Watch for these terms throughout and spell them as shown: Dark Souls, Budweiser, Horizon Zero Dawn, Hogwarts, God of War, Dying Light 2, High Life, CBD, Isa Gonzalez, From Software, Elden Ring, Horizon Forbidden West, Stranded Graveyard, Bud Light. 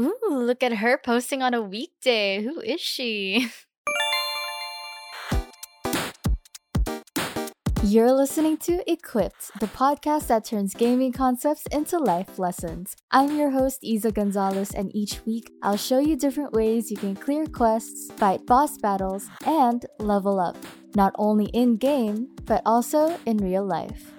Ooh, look at her posting on a weekday. Who is she? You're listening to Equipped, the podcast that turns gaming concepts into life lessons. I'm your host, Isa Gonzalez, and each week I'll show you different ways you can clear quests, fight boss battles, and level up, not only in-game, but also in real life.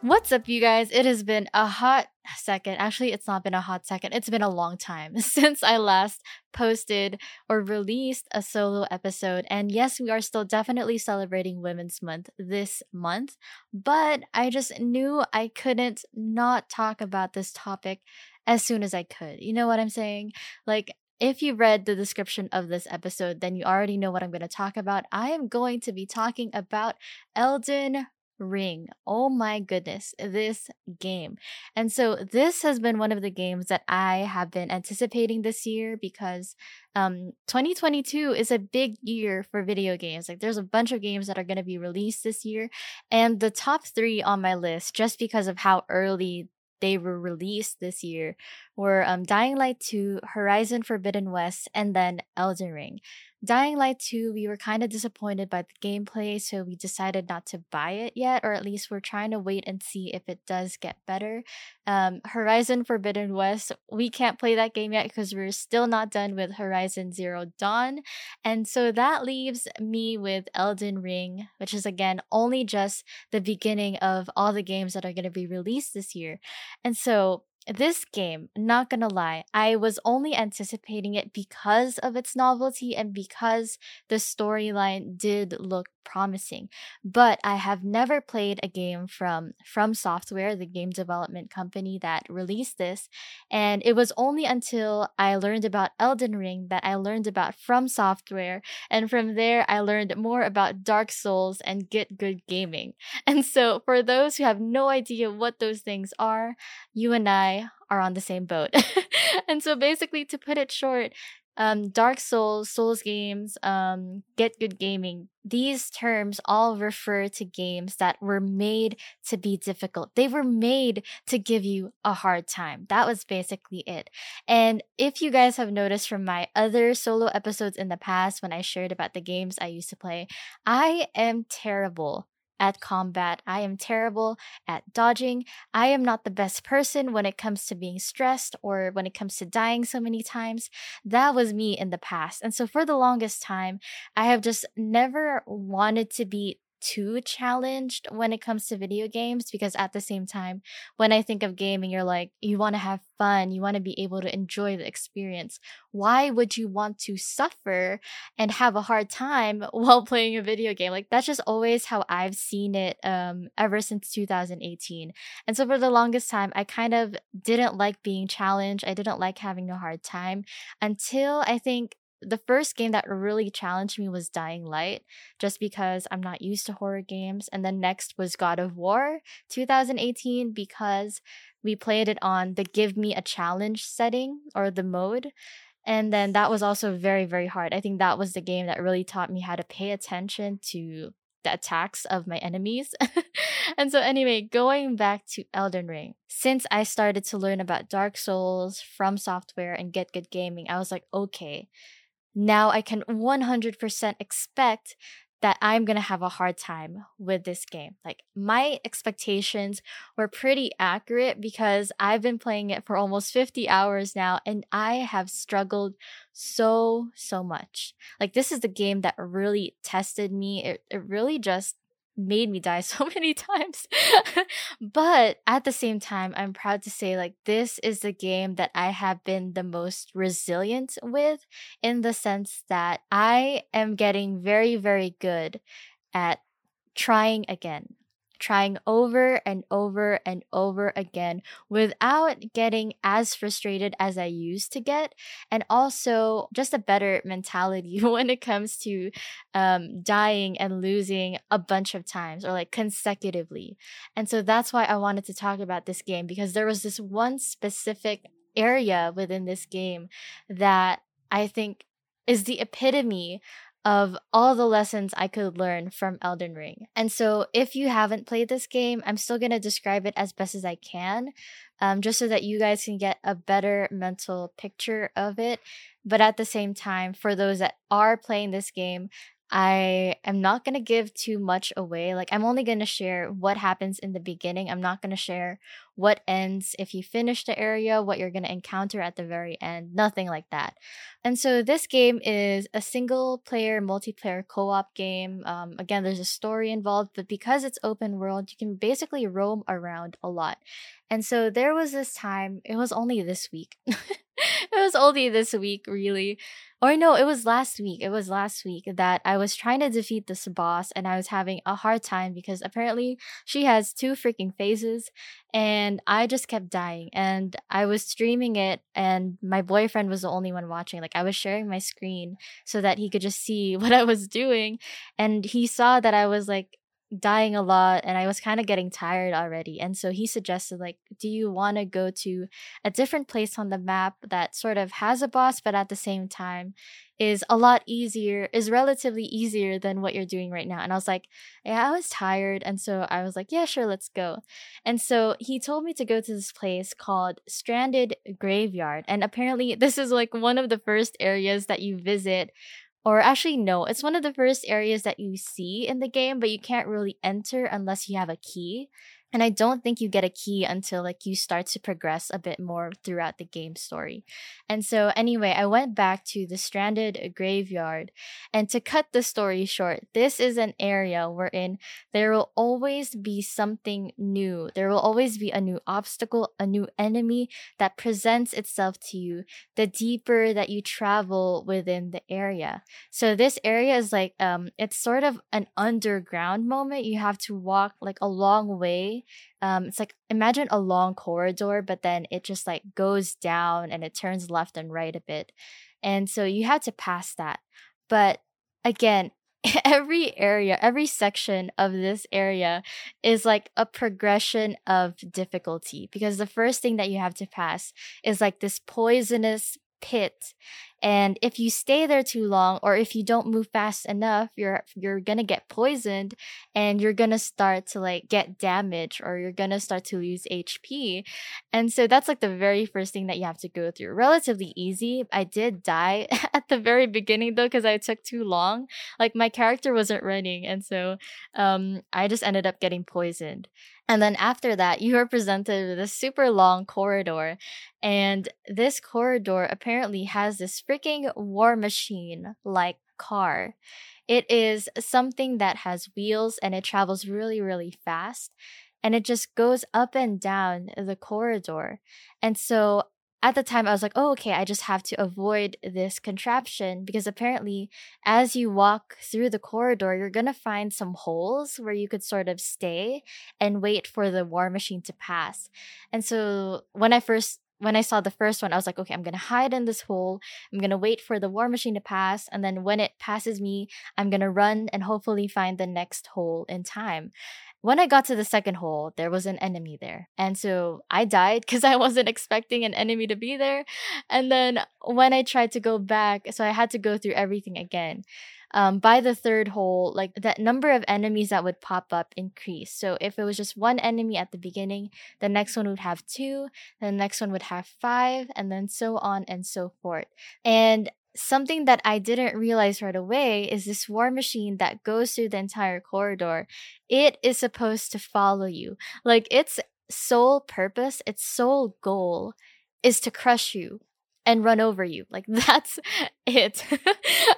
What's up, you guys? It has been a hot second. Actually, it's not been a hot second. It's been a long time since I last posted or released a solo episode. And yes, we are still definitely celebrating Women's Month this month, but I just knew I couldn't not talk about this topic as soon as I could. You know what I'm saying? Like, if you read the description of this episode, then you already know what I'm going to talk about. I am going to be talking about Elden Ring. Oh my goodness, this game. And so this has been one of the games that I have been anticipating this year because 2022 is a big year for video games. Like, there's a bunch of games that are going to be released this year, and the top three on my list, just because of how early they were released this year, were Dying Light 2, Horizon Forbidden West, and then Elden Ring. Dying Light 2, we were kind of disappointed by the gameplay, so we decided not to buy it yet, or at least we're trying to wait and see if it does get better. Horizon Forbidden West, we can't play that game yet because we're still not done with Horizon Zero Dawn. And so that leaves me with Elden Ring, which is, again, only just the beginning of all the games that are going to be released this year. And so this game, not gonna lie, I was only anticipating it because of its novelty and because the storyline did look promising. But I have never played a game from Software, the game development company that released this. And it was only until I learned about Elden Ring that I learned about From Software. And from there, I learned more about Dark Souls and Get Good Gaming. And so for those who have no idea what those things are, you and I are on the same boat. And so basically, to put it short, Dark Souls, Souls games, Get Good Gaming, these terms all refer to games that were made to be difficult. They were made to give you a hard time. That was basically it. And if you guys have noticed from my other solo episodes in the past when I shared about the games I used to play, I am terrible at combat. I am terrible at dodging. I am not the best person when it comes to being stressed or when it comes to dying so many times. That was me in the past. And so for the longest time, I have just never wanted to be too challenged when it comes to video games, because at the same time, when I think of gaming, you're like, you want to have fun, you want to be able to enjoy the experience. Why would you want to suffer and have a hard time while playing a video game? Like, that's just always how I've seen it ever since 2018. And so for the longest time, I kind of didn't like being challenged. I didn't like having a hard time until, I think, the first game that really challenged me was Dying Light, just because I'm not used to horror games. And then next was God of War 2018, because we played it on the give me a challenge setting or the mode. And then that was also very, very hard. I think that was the game that really taught me how to pay attention to the attacks of my enemies. And so anyway, going back to Elden Ring, since I started to learn about Dark Souls, From Software, and Get Good Gaming, I was like, okay, now I can 100% expect that I'm going to have a hard time with this game. Like, my expectations were pretty accurate because I've been playing it for almost 50 hours now, and I have struggled so much. Like, this is the game that really tested me. It really just made me die so many times. But at the same time, I'm proud to say, like, this is the game that I have been the most resilient with, in the sense that I am getting very, very good at trying again, trying over and over and over again without getting as frustrated as I used to get, and also just a better mentality when it comes to dying and losing a bunch of times, or like consecutively. And so that's why I wanted to talk about this game, because there was this one specific area within this game that I think is the epitome of all the lessons I could learn from Elden Ring. And so if you haven't played this game, I'm still going to describe it as best as I can, just so that you guys can get a better mental picture of it. But at the same time, for those that are playing this game, I am not going to give too much away. Like, I'm only going to share what happens in the beginning. I'm not going to share what ends if you finish the area, what you're going to encounter at the very end, nothing like that. And so this game is a single-player, multiplayer co-op game. Again, there's a story involved, but because it's open world, you can basically roam around a lot. And so there was this time, it was only this week. It was only this week, really. Or no, it was last week. It was last week that I was trying to defeat this boss and I was having a hard time because apparently she has two freaking phases and I just kept dying. And I was streaming it and my boyfriend was the only one watching. Like, I was sharing my screen so that he could just see what I was doing. And he saw that I was like dying a lot and I was kind of getting tired already. And so he suggested, like, do you want to go to a different place on the map that sort of has a boss, but at the same time is a lot easier, is relatively easier than what you're doing right now? And I was like, yeah, I was tired. And so I was like, yeah, sure, let's go. And so he told me to go to this place called Stranded Graveyard. And apparently this is like one of the first areas that you visit. Or actually, no, it's one of the first areas that you see in the game, but you can't really enter unless you have a key. And I don't think you get a key until like you start to progress a bit more throughout the game story. And so anyway, I went back to the Stranded Graveyard. And to cut the story short, this is an area wherein there will always be something new. There will always be a new obstacle, a new enemy that presents itself to you the deeper that you travel within the area. So this area is like, it's sort of an underground moment. You have to walk like a long way. It's like, imagine a long corridor, but then it just like goes down and it turns left and right a bit. And so you had to pass that. But again, every area, every section of this area is like a progression of difficulty, because the first thing that you have to pass is like this poisonous pit. And if you stay there too long, or if you don't move fast enough, you're gonna get poisoned and you're gonna start to like get damaged, or you're gonna start to lose HP. And so that's like the very first thing that you have to go through. Relatively easy. I did die at the very beginning though, because I took too long. Like, my character wasn't running, and so I just ended up getting poisoned. And then after that, you are presented with a super long corridor. And this corridor apparently has this freaking war machine-like car. It is something that has wheels and it travels really, really fast. And it just goes up and down the corridor. And so at the time, I was like, oh, okay, I just have to avoid this contraption, because apparently as you walk through the corridor, you're going to find some holes where you could sort of stay and wait for the war machine to pass. And so when I saw the first one, I was like, okay, I'm going to hide in this hole. I'm going to wait for the war machine to pass. And then when it passes me, I'm going to run and hopefully find the next hole in time. When I got to the second hole, there was an enemy there. And so I died because I wasn't expecting an enemy to be there. And then when I tried to go back, so I had to go through everything again. By the third hole, like, that number of enemies that would pop up increased. So if it was just one enemy at the beginning, the next one would have two, the next one would have five, and then so on and so forth. And something that I didn't realize right away is this war machine that goes through the entire corridor, it is supposed to follow you. Like, its sole purpose, its sole goal is to crush you and run over you. Like, that's it.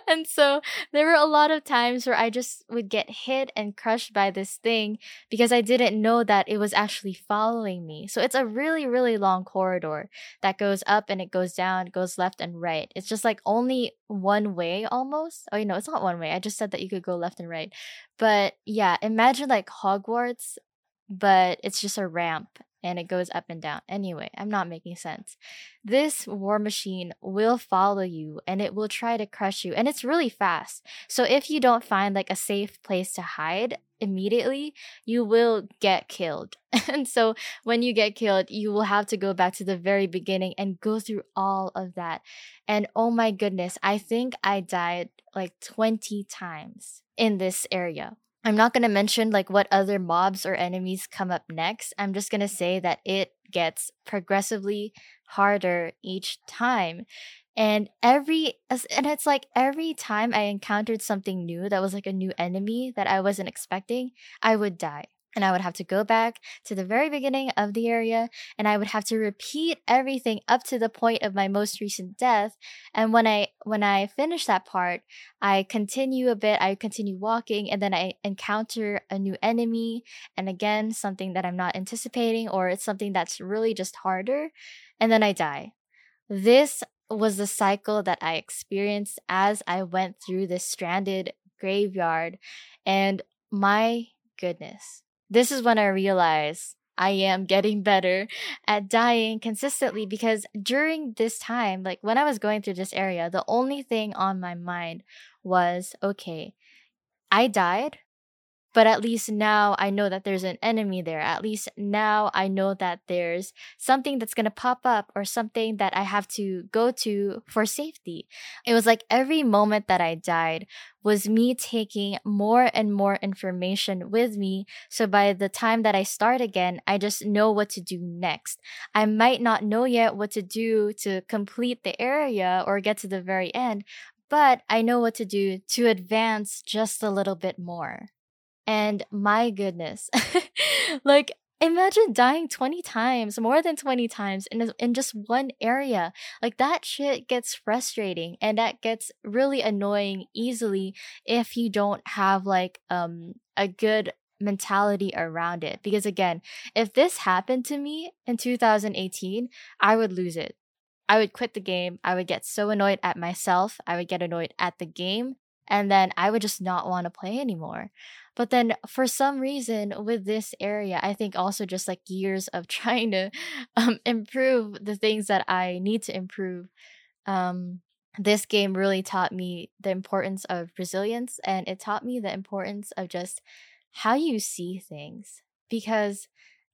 And so there were a lot of times where I just would get hit and crushed by this thing because I didn't know that it was actually following me. So it's a really, really long corridor that goes up and it goes down, it goes left and right. It's just like only one way almost. Oh, you know, it's not one way. I just said that you could go left and right. But yeah, imagine like Hogwarts, but it's just a ramp. and it goes up and down. Anyway, I'm not making sense. This war machine will follow you and it will try to crush you, and it's really fast. So if you don't find like a safe place to hide immediately, you will get killed. And so when you get killed, you will have to go back to the very beginning and go through all of that. And oh my goodness, I think I died like 20 times in this area. I'm not going to mention like what other mobs or enemies come up next. I'm just going to say that it gets progressively harder each time. And it's like every time I encountered something new that was like a new enemy that I wasn't expecting, I would die. And I would have to go back to the very beginning of the area, and I would have to repeat everything up to the point of my most recent death. And when I finish that part, I continue a bit, I continue walking, and then I encounter a new enemy, and again, something that I'm not anticipating, or it's something that's really just harder, and then I die. This was the cycle that I experienced as I went through this Stranded Graveyard, and my goodness. This is when I realize I am getting better at dying consistently, because during this time, like when I was going through this area, the only thing on my mind was, okay, I died, but at least now I know that there's an enemy there. At least now I know that there's something that's going to pop up or something that I have to go to for safety. It was like every moment that I died was me taking more and more information with me. So by the time that I start again, I just know what to do next. I might not know yet what to do to complete the area or get to the very end, but I know what to do to advance just a little bit more. And my goodness, like imagine dying 20 times, more than 20 times in just one area. Like that shit gets frustrating, and that gets really annoying easily if you don't have like a good mentality around it. Because again, if this happened to me in 2018, I would lose it. I would quit the game. I would get so annoyed at myself. I would get annoyed at the game. And then I would just not want to play anymore. But then for some reason with this area, I think also just like years of trying to improve the things that I need to improve. This game really taught me the importance of resilience, and it taught me the importance of just how you see things. Because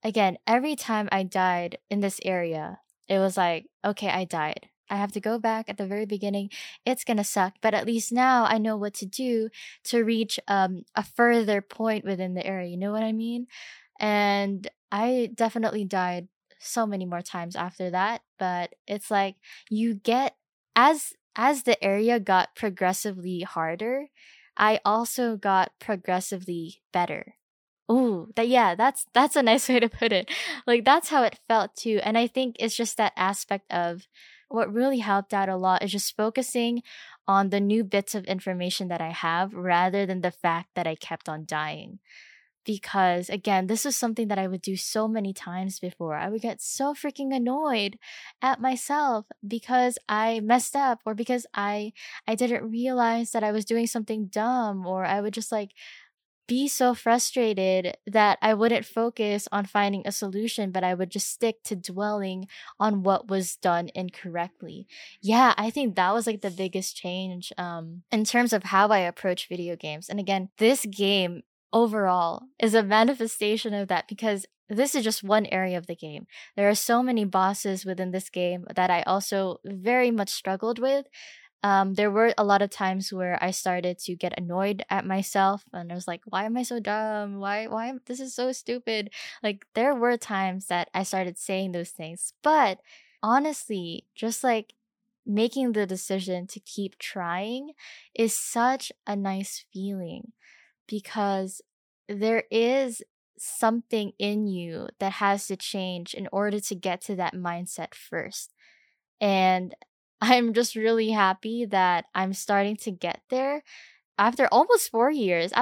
again, every time I died in this area, it was like, okay, I died. I have to go back at the very beginning. It's going to suck, but at least now I know what to do to reach a further point within the area. You know what I mean? And I definitely died so many more times after that, but it's like you get, as the area got progressively harder, I also got progressively better. Ooh, that's a nice way to put it. Like that's how it felt too. And I think it's just that aspect of what really helped out a lot is just focusing on the new bits of information that I have rather than the fact that I kept on dying. Because again, this is something that I would do so many times before. I would get so freaking annoyed at myself because I messed up, or because I didn't realize that I was doing something dumb, or I would just like be so frustrated that I wouldn't focus on finding a solution, but I would just stick to dwelling on what was done incorrectly. Yeah, I think that was like the biggest change in terms of how I approach video games. And again, this game overall is a manifestation of that, because this is just one area of the game. There are so many bosses within this game that I also very much struggled with. There were a lot of times where I started to get annoyed at myself, and I was like, why am I so dumb? Why this is so stupid? Like there were times that I started saying those things, but honestly, just like making the decision to keep trying is such a nice feeling, because there is something in you that has to change in order to get to that mindset first. And I'm just really happy that I'm starting to get there after almost 4 years,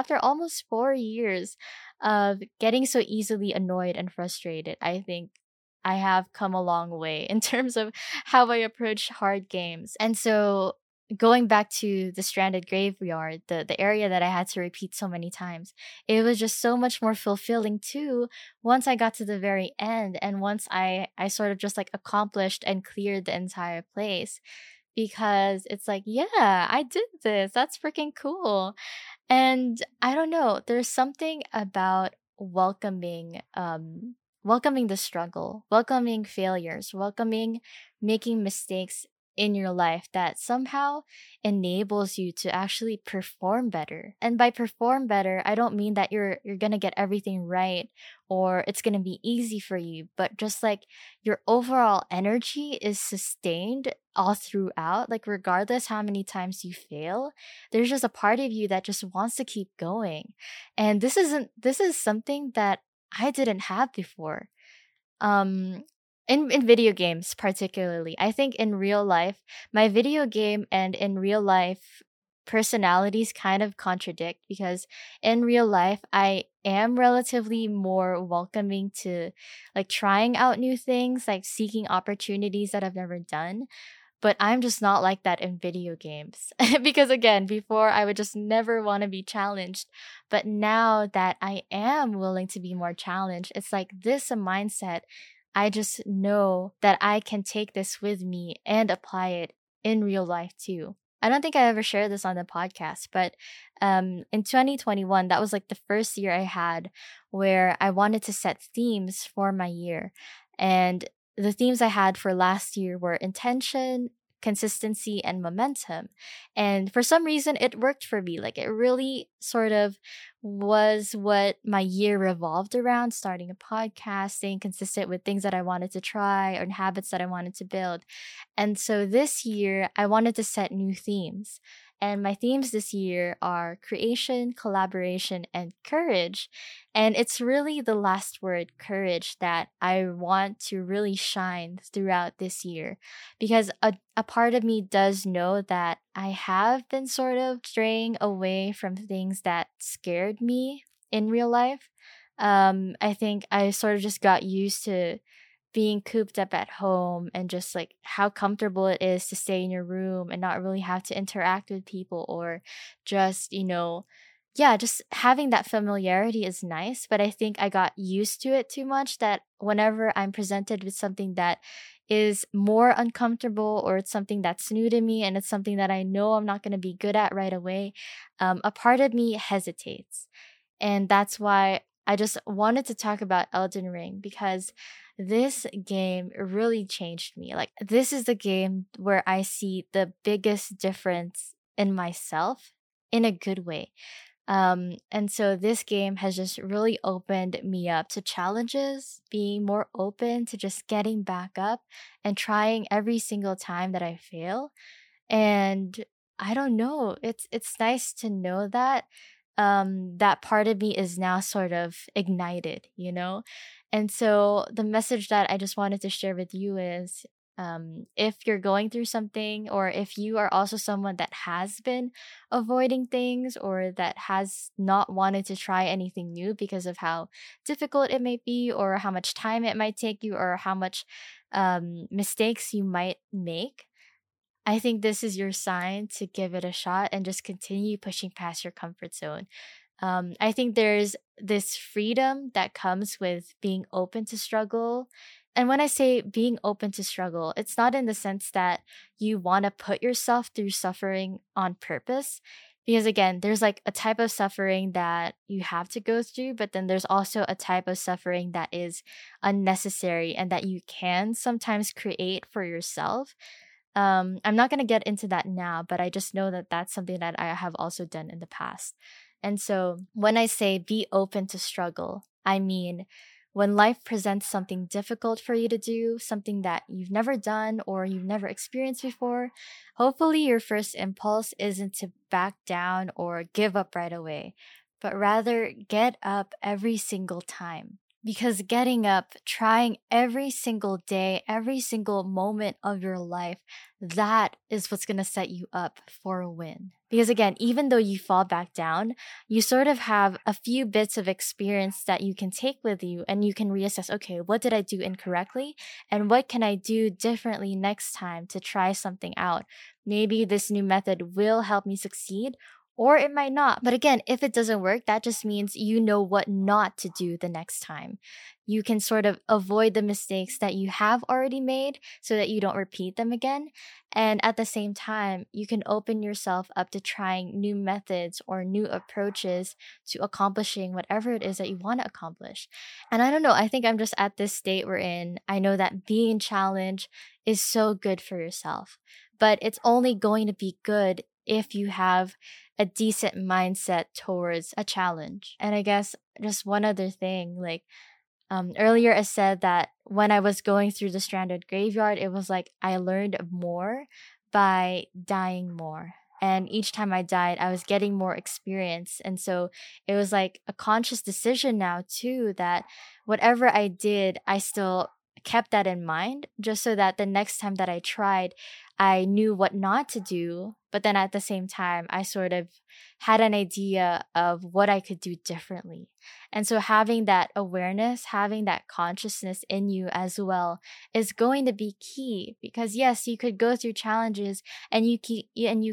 of getting so easily annoyed and frustrated. I think I have come a long way in terms of how I approach hard games. And so going back to the Stranded Graveyard, the area that I had to repeat so many times, it was just so much more fulfilling too once I got to the very end, and once I sort of just like accomplished and cleared the entire place, because it's like, yeah, I did this. That's freaking cool. And I don't know, there's something about welcoming the struggle, welcoming failures, welcoming making mistakes in your life that somehow enables you to actually perform better. And by perform better, I don't mean that you're gonna get everything right or it's gonna be easy for you, but just like your overall energy is sustained all throughout. Like regardless how many times you fail, there's just a part of you that just wants to keep going. And this is something that I didn't have before. In video games, particularly. I think in real life, my video game and in real life personalities kind of contradict, because in real life, I am relatively more welcoming to like trying out new things, like seeking opportunities that I've never done. But I'm just not like that in video games. Because again, before I would just never want to be challenged. But now that I am willing to be more challenged, it's like this a mindset. I just know that I can take this with me and apply it in real life too. I don't think I ever shared this on the podcast, but in 2021, that was like the first year I had where I wanted to set themes for my year. And the themes I had for last year were intention, consistency, and momentum. And for some reason, it worked for me. Like it really sort of was what my year revolved around: starting a podcast, staying consistent with things that I wanted to try and habits that I wanted to build. And so this year, I wanted to set new themes. And my themes this year are creation, collaboration, and courage. And it's really the last word, courage, that I want to really shine throughout this year. Because a part of me does know that I have been sort of straying away from things that scared me in real life. I think I sort of just got used to being cooped up at home and just like how comfortable it is to stay in your room and not really have to interact with people, or just, you know, yeah, just having that familiarity is nice. But I think I got used to it too much, that whenever I'm presented with something that is more uncomfortable, or it's something that's new to me and it's something that I know I'm not going to be good at right away, a part of me hesitates. And that's why I just wanted to talk about Elden Ring, because this game really changed me. Like this is the game where I see the biggest difference in myself in a good way. And so this game has just really opened me up to challenges, being more open to just getting back up and trying every single time that I fail. And I don't know, it's nice to know that that part of me is now sort of ignited, you know? And so the message that I just wanted to share with you is, if you're going through something, or if you are also someone that has been avoiding things or that has not wanted to try anything new because of how difficult it may be, or how much time it might take you, or how much mistakes you might make, I think this is your sign to give it a shot and just continue pushing past your comfort zone. I think there's this freedom that comes with being open to struggle. And when I say being open to struggle, it's not in the sense that you want to put yourself through suffering on purpose. Because again, there's like a type of suffering that you have to go through, but then there's also a type of suffering that is unnecessary and that you can sometimes create for yourself. I'm not going to get into that now, but I just know that that's something that I have also done in the past. And so when I say be open to struggle, I mean when life presents something difficult for you to do, something that you've never done or you've never experienced before, hopefully your first impulse isn't to back down or give up right away, but rather get up every single time. Because getting up, trying every single day, every single moment of your life, that is what's going to set you up for a win. Because again, even though you fall back down, you sort of have a few bits of experience that you can take with you, and you can reassess, okay, what did I do incorrectly? And what can I do differently next time to try something out Maybe this new method will help me succeed, or it might not. But again, if it doesn't work, that just means you know what not to do the next time. You can sort of avoid the mistakes that you have already made so that you don't repeat them again. And at the same time, you can open yourself up to trying new methods or new approaches to accomplishing whatever it is that you want to accomplish. And I don't know, I think I'm just at this state we're in. I know that being challenged is so good for yourself, but it's only going to be good if you have a decent mindset towards a challenge. And I guess just one other thing, like earlier I said that when I was going through the Stranded Graveyard, it was like I learned more by dying more. And each time I died, I was getting more experience. And so it was like a conscious decision now too, that whatever I did, I still kept that in mind, just so that the next time that I tried, I knew what not to do, but then at the same time, I sort of had an idea of what I could do differently. And so having that awareness, having that consciousness in you as well is going to be key, because yes, you could go through challenges and you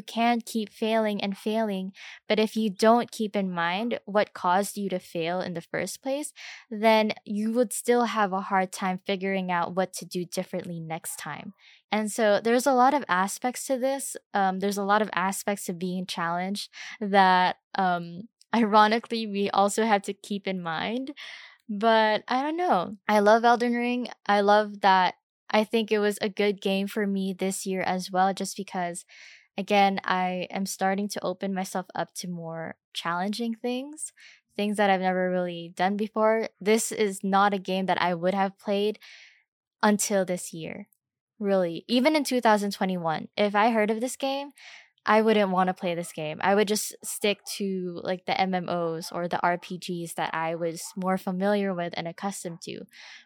can keep failing and failing, but if you don't keep in mind what caused you to fail in the first place, then you would still have a hard time figuring out what to do differently next time. And so there's a lot of aspects to this. There's a lot of aspects to being challenged that ironically we also have to keep in mind. But I don't know. I love Elden Ring. I love that. I think it was a good game for me this year as well, just because, again, I am starting to open myself up to more challenging things that I've never really done before. This is not a game that I would have played until this year. Really, even in 2021, if I heard of this game, I wouldn't want to play this game. I would just stick to like the MMOs or the RPGs that I was more familiar with and accustomed to.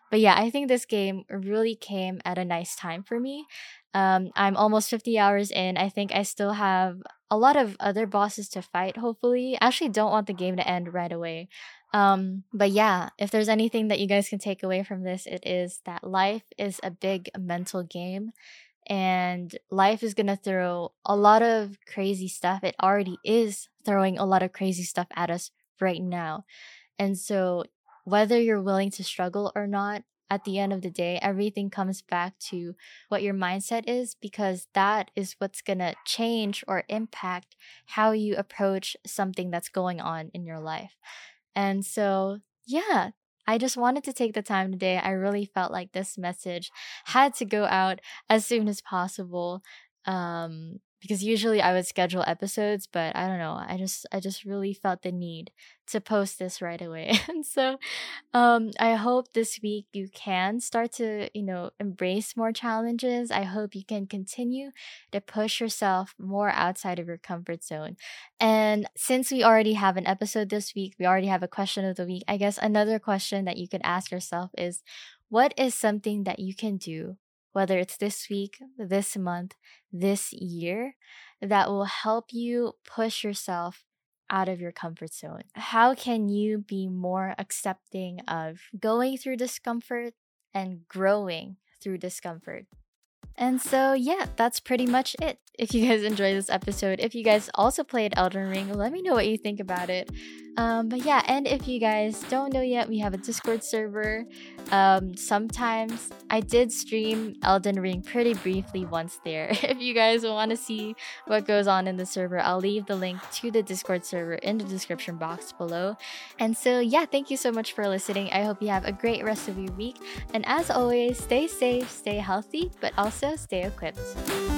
But yeah, I think this game really came at a nice time for me. I'm almost 50 hours in. I think I still have a lot of other bosses to fight, hopefully. I actually don't want the game to end right away. But yeah, if there's anything that you guys can take away from this, it is that life is a big mental game, and life is going to throw a lot of crazy stuff. It already is throwing a lot of crazy stuff at us right now. And so whether you're willing to struggle or not, at the end of the day, everything comes back to what your mindset is, because that is what's going to change or impact how you approach something that's going on in your life. And so, yeah, I just wanted to take the time today. I really felt like this message had to go out as soon as possible, because usually I would schedule episodes, but I don't know. I just really felt the need to post this right away. And so I hope this week you can start to, embrace more challenges. I hope you can continue to push yourself more outside of your comfort zone. And since we already have an episode this week, we already have a question of the week. I guess another question that you could ask yourself is, what is something that you can do, whether it's this week, this month, this year, that will help you push yourself out of your comfort zone? How can you be more accepting of going through discomfort and growing through discomfort? And so, yeah, that's pretty much it. If you guys enjoyed this episode, if you guys also played Elden Ring, let me know what you think about it. But yeah, and if you guys don't know yet, we have a Discord server. Sometimes I did stream Elden Ring pretty briefly once there. If you guys want to see what goes on in the server, I'll leave the link to the Discord server in the description box below. And so, yeah, thank you so much for listening. I hope you have a great rest of your week. And as always, stay safe, stay healthy, but also stay equipped.